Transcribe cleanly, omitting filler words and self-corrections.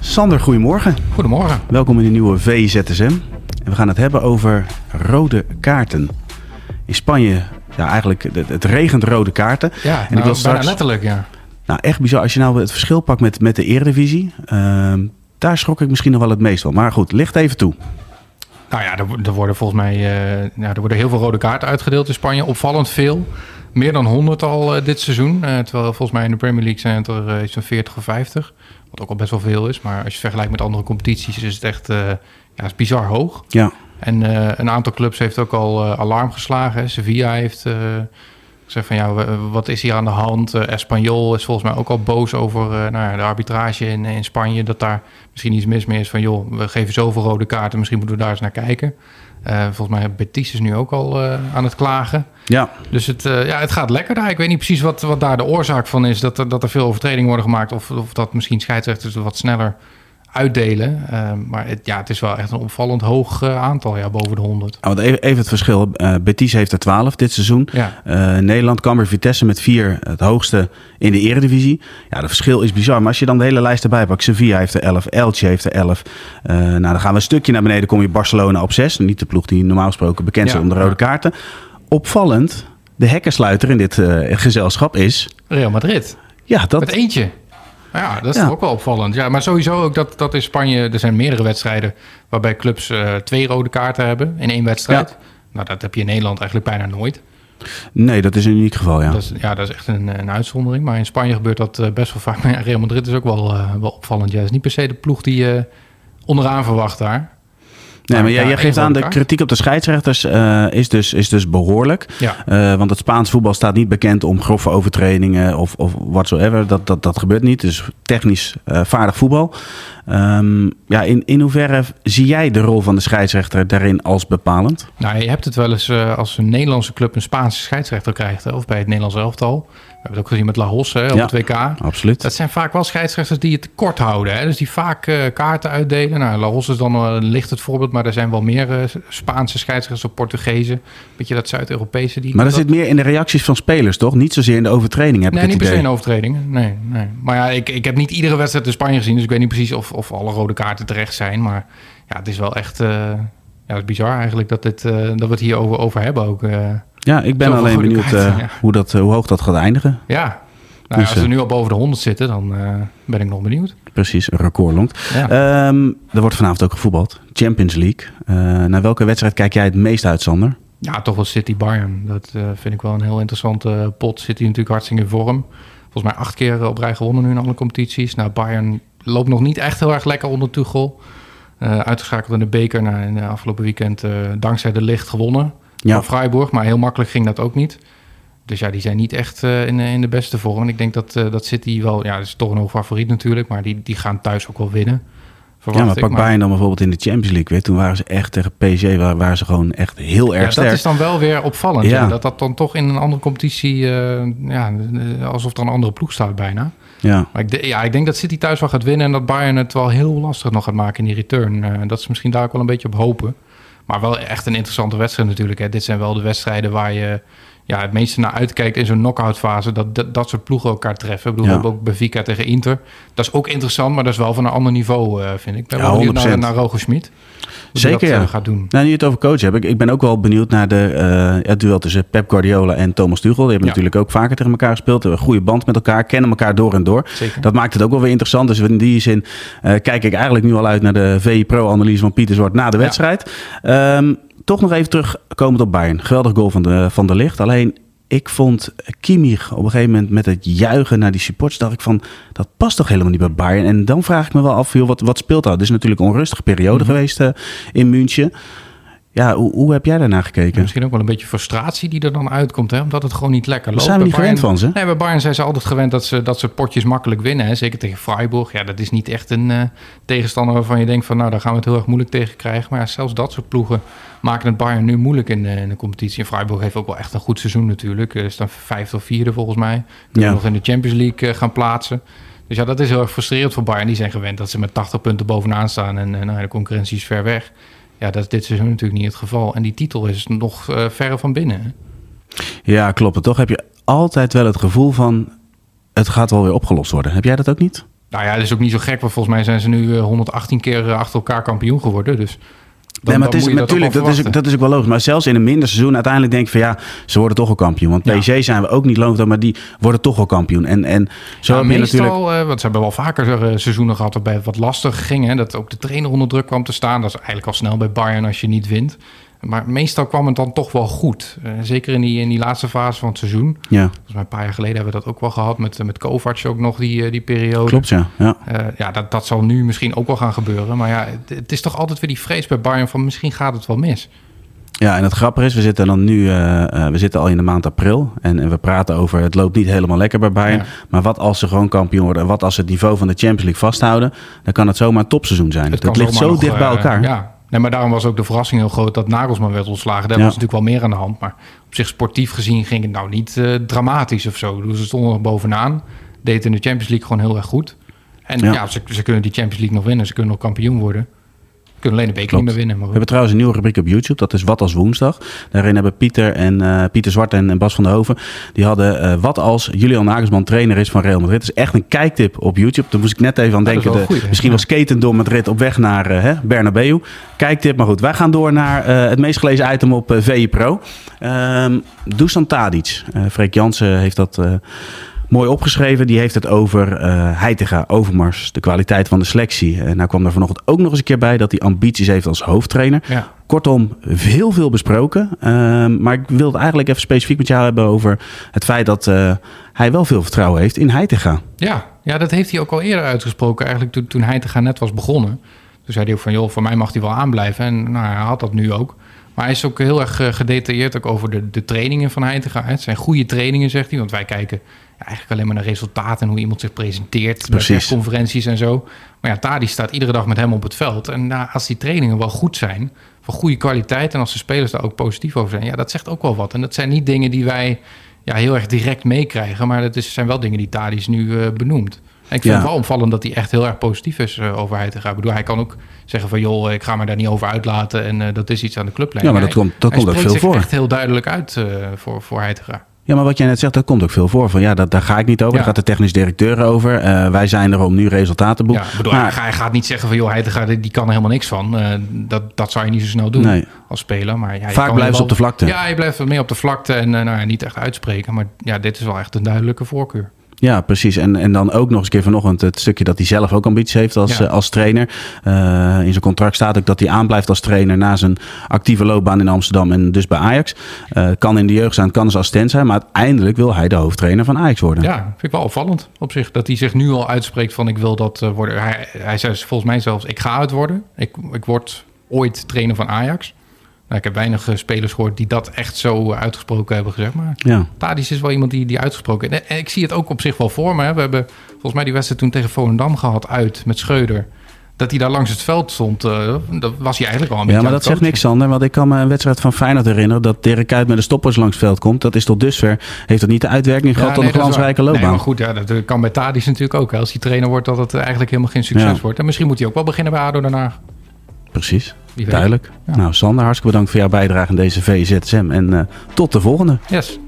Sander, goedemorgen. Goedemorgen. Welkom in de nieuwe VZSM. En we gaan het hebben over rode kaarten. In Spanje, ja, eigenlijk, het regent rode kaarten. Ja, en ik wil straks... letterlijk, ja. Nou, echt bizar. Als je nou het verschil pakt met de Eredivisie, daar schrok ik misschien nog wel het meest van. Maar goed, licht even toe. Nou ja, er worden volgens mij er worden heel veel rode kaarten uitgedeeld in Spanje. Opvallend veel. Meer dan 100 al dit seizoen. Terwijl volgens mij in de Premier League zijn het er iets van 40 of 50. Wat ook al best wel veel is. Maar als je het vergelijkt met andere competities is het echt is bizar hoog. Ja. En een aantal clubs heeft ook al alarm geslagen. Hè. Sevilla heeft gezegd van ja, wat is hier aan de hand? Espanjol is volgens mij ook al boos over de arbitrage in Spanje. Dat daar misschien iets mis mee is van joh, we geven zoveel rode kaarten. Misschien moeten we daar eens naar kijken. Volgens mij Betis is nu ook al aan het klagen. Ja. Dus het gaat lekker daar. Ik weet niet precies wat daar de oorzaak van is. Dat er veel overtredingen worden gemaakt. Of dat misschien scheidsrechters wat sneller uitdelen. Maar het is wel echt een opvallend hoog aantal. Ja, boven de 100. Oh, even het verschil. Betis heeft er 12 dit seizoen. Ja. Nederland kwam er Vitesse met 4. Het hoogste in de Eredivisie. Ja, het verschil is bizar. Maar als je dan de hele lijst erbij pakt. Sevilla heeft er 11. Elche heeft er 11. Dan gaan we een stukje naar beneden. Kom je Barcelona op 6. Niet de ploeg die normaal gesproken bekend is om de rode kaarten. Opvallend. De hekkensluiter in dit gezelschap is... Real Madrid. Ja, dat... Met eentje. Ja, dat is toch ook wel opvallend. Ja, maar sowieso ook dat in Spanje... Er zijn meerdere wedstrijden waarbij clubs 2 rode kaarten hebben in 1 wedstrijd. Ja. Nou, dat heb je in Nederland eigenlijk bijna nooit. Nee, dat is een uniek geval, ja. Dat is echt een uitzondering. Maar in Spanje gebeurt dat best wel vaak. Maar Real Madrid is ook wel opvallend. Ja, het is niet per se de ploeg die je onderaan verwacht daar. Nee, maar jij geeft aan, de kritiek op de scheidsrechters is dus behoorlijk. Ja. Want het Spaans voetbal staat niet bekend om grove overtredingen of whatsoever. Dat gebeurt niet. Dus technisch vaardig voetbal. In hoeverre zie jij de rol van de scheidsrechter daarin als bepalend? Nou, je hebt het wel eens als een Nederlandse club een Spaanse scheidsrechter krijgt. Of bij het Nederlands elftal. We hebben het ook gezien met La Hosse op het WK. Absoluut. Dat zijn vaak wel scheidsrechters die het tekort houden. Hè? Dus die vaak kaarten uitdelen. Nou, La Hosse is dan een licht het voorbeeld. Maar er zijn wel meer Spaanse scheidsrechters of Portugezen. Een beetje dat Zuid-Europese. Maar dat zit meer in de reacties van spelers, toch? Niet zozeer in de overtreding, heb ik het idee. Nee, niet per se in de overtreding. Nee. Maar ja, ik heb niet iedere wedstrijd in Spanje gezien. Dus ik weet niet precies of alle rode kaarten terecht zijn. Maar ja, het is wel echt... het is bizar eigenlijk dat we het hier over hebben ook... Ja, ik ben alleen benieuwd hoe hoog dat gaat eindigen. Ja, nou, dus, als we nu al boven de 100 zitten, dan ben ik nog benieuwd. Precies, een record longt. Ja. Er wordt vanavond ook gevoetbald. Champions League. Naar welke wedstrijd kijk jij het meest uit, Sander? Ja, toch wel City Bayern. Dat vind ik wel een heel interessante pot. City natuurlijk hartstikke in vorm. Volgens mij 8 keer op rij gewonnen nu in alle competities. Nou, Bayern loopt nog niet echt heel erg lekker onder Tuchel. Uitgeschakeld in de beker. Nou, in de afgelopen weekend dankzij de licht gewonnen. Ja. Van Freiburg, maar heel makkelijk ging dat ook niet. Dus ja, die zijn niet echt in de beste vorm. En ik denk dat City wel... Ja, dat is toch een hoog favoriet natuurlijk. Maar die gaan thuis ook wel winnen. Ja, maar pak Bayern dan bijvoorbeeld in de Champions League weer. Toen waren ze echt tegen PSG, waren ze gewoon echt heel erg sterk. Dat is dan wel weer opvallend. Ja. Dat dan toch in een andere competitie... alsof er een andere ploeg staat bijna. Ja. Maar ik denk dat City thuis wel gaat winnen... en dat Bayern het wel heel lastig nog gaat maken in die return. Dat ze misschien daar ook wel een beetje op hopen. Maar wel echt een interessante wedstrijd natuurlijk. Hè. Dit zijn wel de wedstrijden waar je het meeste naar uitkijkt in zo'n knock-outfase. Dat soort ploegen elkaar treffen. Ik bedoel, we hebben ook Benfica tegen Inter. Dat is ook interessant, maar dat is wel van een ander niveau, vind ik. Ik ben wel benieuwd naar Roger Schmid. Zeker, dat gaat doen. Nou, nu het over coach heb. Ik ben ook wel benieuwd naar het duel tussen Pep Guardiola en Thomas Tuchel. Die hebben natuurlijk ook vaker tegen elkaar gespeeld. Hebben een goede band met elkaar. Kennen elkaar door en door. Zeker. Dat maakt het ook wel weer interessant. Dus in die zin kijk ik eigenlijk nu al uit naar de VI Pro-analyse van Pieter Zwart na de wedstrijd. Toch nog even terugkomend op Bayern. Geweldig goal van de Ligt. Alleen, ik vond Kimmich op een gegeven moment met het juichen naar die supports... dacht ik van, dat past toch helemaal niet bij Bayern? En dan vraag ik me wel af, joh, wat speelt dat? Het is natuurlijk een onrustige periode geweest in München. Ja, hoe heb jij daarnaar gekeken? Ja, misschien ook wel een beetje frustratie die er dan uitkomt, hè? Omdat het gewoon niet lekker loopt. Daar zijn we niet gewend van ze. Nee, bij Bayern zijn ze altijd gewend dat ze potjes makkelijk winnen. Hè? Zeker tegen Freiburg. Ja, dat is niet echt een tegenstander waarvan je denkt van... nou, daar gaan we het heel erg moeilijk tegen krijgen. Maar ja, zelfs dat soort ploegen maken het Bayern nu moeilijk in de competitie. En Freiburg heeft ook wel echt een goed seizoen natuurlijk. Is dan 5e of 4e volgens mij. Kunnen nog in de Champions League gaan plaatsen. Dus ja, dat is heel erg frustrerend voor Bayern. Die zijn gewend dat ze met 80 punten bovenaan staan. En de concurrentie is ver weg. Ja, dat is dit seizoen natuurlijk niet het geval. En die titel is nog verre van binnen. Ja, klopt. En toch heb je altijd wel het gevoel van, het gaat wel weer opgelost worden. Heb jij dat ook niet? Nou ja, dat is ook niet zo gek. Want volgens mij zijn ze nu 118 keer achter elkaar kampioen geworden. Dus dan, nee, maar het is, natuurlijk, dat is ook wel logisch. Maar zelfs in een minder seizoen uiteindelijk denk ik van ja, ze worden toch al kampioen. Want PSG zijn we ook niet logisch, maar die worden toch al kampioen. En zo heb je meestal, natuurlijk... want ze hebben wel vaker seizoenen gehad waarbij wat lastig ging. Hè, dat ook de trainer onder druk kwam te staan. Dat is eigenlijk al snel bij Bayern als je niet wint. Maar meestal kwam het dan toch wel goed. Zeker in die laatste fase van het seizoen. Ja. Volgens mij een paar jaar geleden hebben we dat ook wel gehad. Met Kovac ook nog die periode. Klopt, ja. Ja, dat zal nu misschien ook wel gaan gebeuren. Maar ja, het is toch altijd weer die vrees bij Bayern van misschien gaat het wel mis. Ja, en het grappige is, we zitten dan nu we zitten al in de maand april. En we praten over het loopt niet helemaal lekker bij Bayern. Ja. Maar wat als ze gewoon kampioen worden? Wat als ze het niveau van de Champions League vasthouden? Dan kan het zomaar topseizoen zijn. Het ligt zo dicht bij elkaar. Ja. Nee, maar daarom was ook de verrassing heel groot dat Nagelsmann werd ontslagen. Daar was natuurlijk wel meer aan de hand. Maar op zich sportief gezien ging het nou niet dramatisch of zo. Dus ze stonden nog bovenaan. Deed in de Champions League gewoon heel erg goed. En ze kunnen die Champions League nog winnen. Ze kunnen nog kampioen worden. Ze kunnen alleen de beker niet meer winnen. Maar we hebben trouwens een nieuwe rubriek op YouTube. Dat is Wat als Woensdag. Daarin hebben Pieter Zwart en Bas van der Hoven... die hadden Wat als Julian Nagelsmann trainer is van Real Madrid. Dat is echt een kijktip op YouTube. Daar moest ik net even aan denken. Misschien was skaten door Madrid op weg naar Bernabeu. Kijktip, maar goed. Wij gaan door naar het meest gelezen item op VI Pro. Dusan Tadic. Freek Jansen heeft dat... mooi opgeschreven. Die heeft het over Heitinga, Overmars, de kwaliteit van de selectie. En nou kwam er vanochtend ook nog eens een keer bij dat hij ambities heeft als hoofdtrainer. Ja. Kortom, heel veel besproken. Maar ik wil het eigenlijk even specifiek met jou hebben over het feit dat hij wel veel vertrouwen heeft in Heitinga. Ja, dat heeft hij ook al eerder uitgesproken eigenlijk toen Heitinga net was begonnen. Toen zei hij ook van joh, voor mij mag hij wel aanblijven. En nou, hij had dat nu ook. Maar hij is ook heel erg gedetailleerd ook over de trainingen van Heitinga. Het zijn goede trainingen, zegt hij, want wij kijken... eigenlijk alleen maar naar resultaten en hoe iemand zich presenteert. Precies. Bij conferenties en zo. Maar ja, Tadi staat iedere dag met hem op het veld. En als die trainingen wel goed zijn, van goede kwaliteit... en als de spelers daar ook positief over zijn... ja, dat zegt ook wel wat. En dat zijn niet dingen die wij heel erg direct meekrijgen... maar dat zijn wel dingen die Tadi's nu benoemt. En ik vind het wel opvallend dat hij echt heel erg positief is over Heitinga. Ik bedoel, hij kan ook zeggen van... joh, ik ga me daar niet over uitlaten en dat is iets aan de clublijn. Ja, maar dat komt ook veel voor. Hij spreekt zich echt heel duidelijk uit voor Heitinga. Ja, maar wat jij net zegt, dat komt ook veel voor. Van daar ga ik niet over. Ja. Daar gaat de technisch directeur over. Wij zijn er om nu resultaten te boeken. Ja, hij gaat niet zeggen van joh, Heitinga, die kan er helemaal niks van. Dat zou je niet zo snel doen als speler. Maar vaak blijven ze op de vlakte. Ja, je blijft meer op de vlakte en niet echt uitspreken. Maar ja, dit is wel echt een duidelijke voorkeur. Ja, precies. En dan ook nog eens een keer vanochtend het stukje dat hij zelf ook ambities heeft als trainer. In zijn contract staat ook dat hij aanblijft als trainer na zijn actieve loopbaan in Amsterdam en dus bij Ajax. Kan in de jeugd zijn, kan als assistent zijn, maar uiteindelijk wil hij de hoofdtrainer van Ajax worden. Ja, vind ik wel opvallend op zich. Dat hij zich nu al uitspreekt van ik wil dat worden. Hij zei volgens mij zelfs ik ga het worden. Ik word ooit trainer van Ajax. Nou, ik heb weinig spelers gehoord die dat echt zo uitgesproken hebben gezegd. Maar Tadic is wel iemand die uitgesproken heeft. En ik zie het ook op zich wel voor me. Hè. We hebben volgens mij die wedstrijd toen tegen Volendam gehad uit met Scheuder. Dat hij daar langs het veld stond, dat was hij eigenlijk al een beetje. Ja, maar dat zegt niks, Sander. Want ik kan me een wedstrijd van Feyenoord herinneren... dat Dirk Kuyt met de stoppers langs het veld komt. Dat is tot dusver. Heeft dat niet de uitwerking gehad op een glansrijke loopbaan? Nee, maar goed, dat kan bij Tadic natuurlijk ook. Hè. Als hij trainer wordt, dat het eigenlijk helemaal geen succes wordt. En misschien moet hij ook wel beginnen bij ADO daarna. Precies, duidelijk. Ja. Nou, Sander, hartstikke bedankt voor jouw bijdrage aan deze VZSM. En tot de volgende. Yes.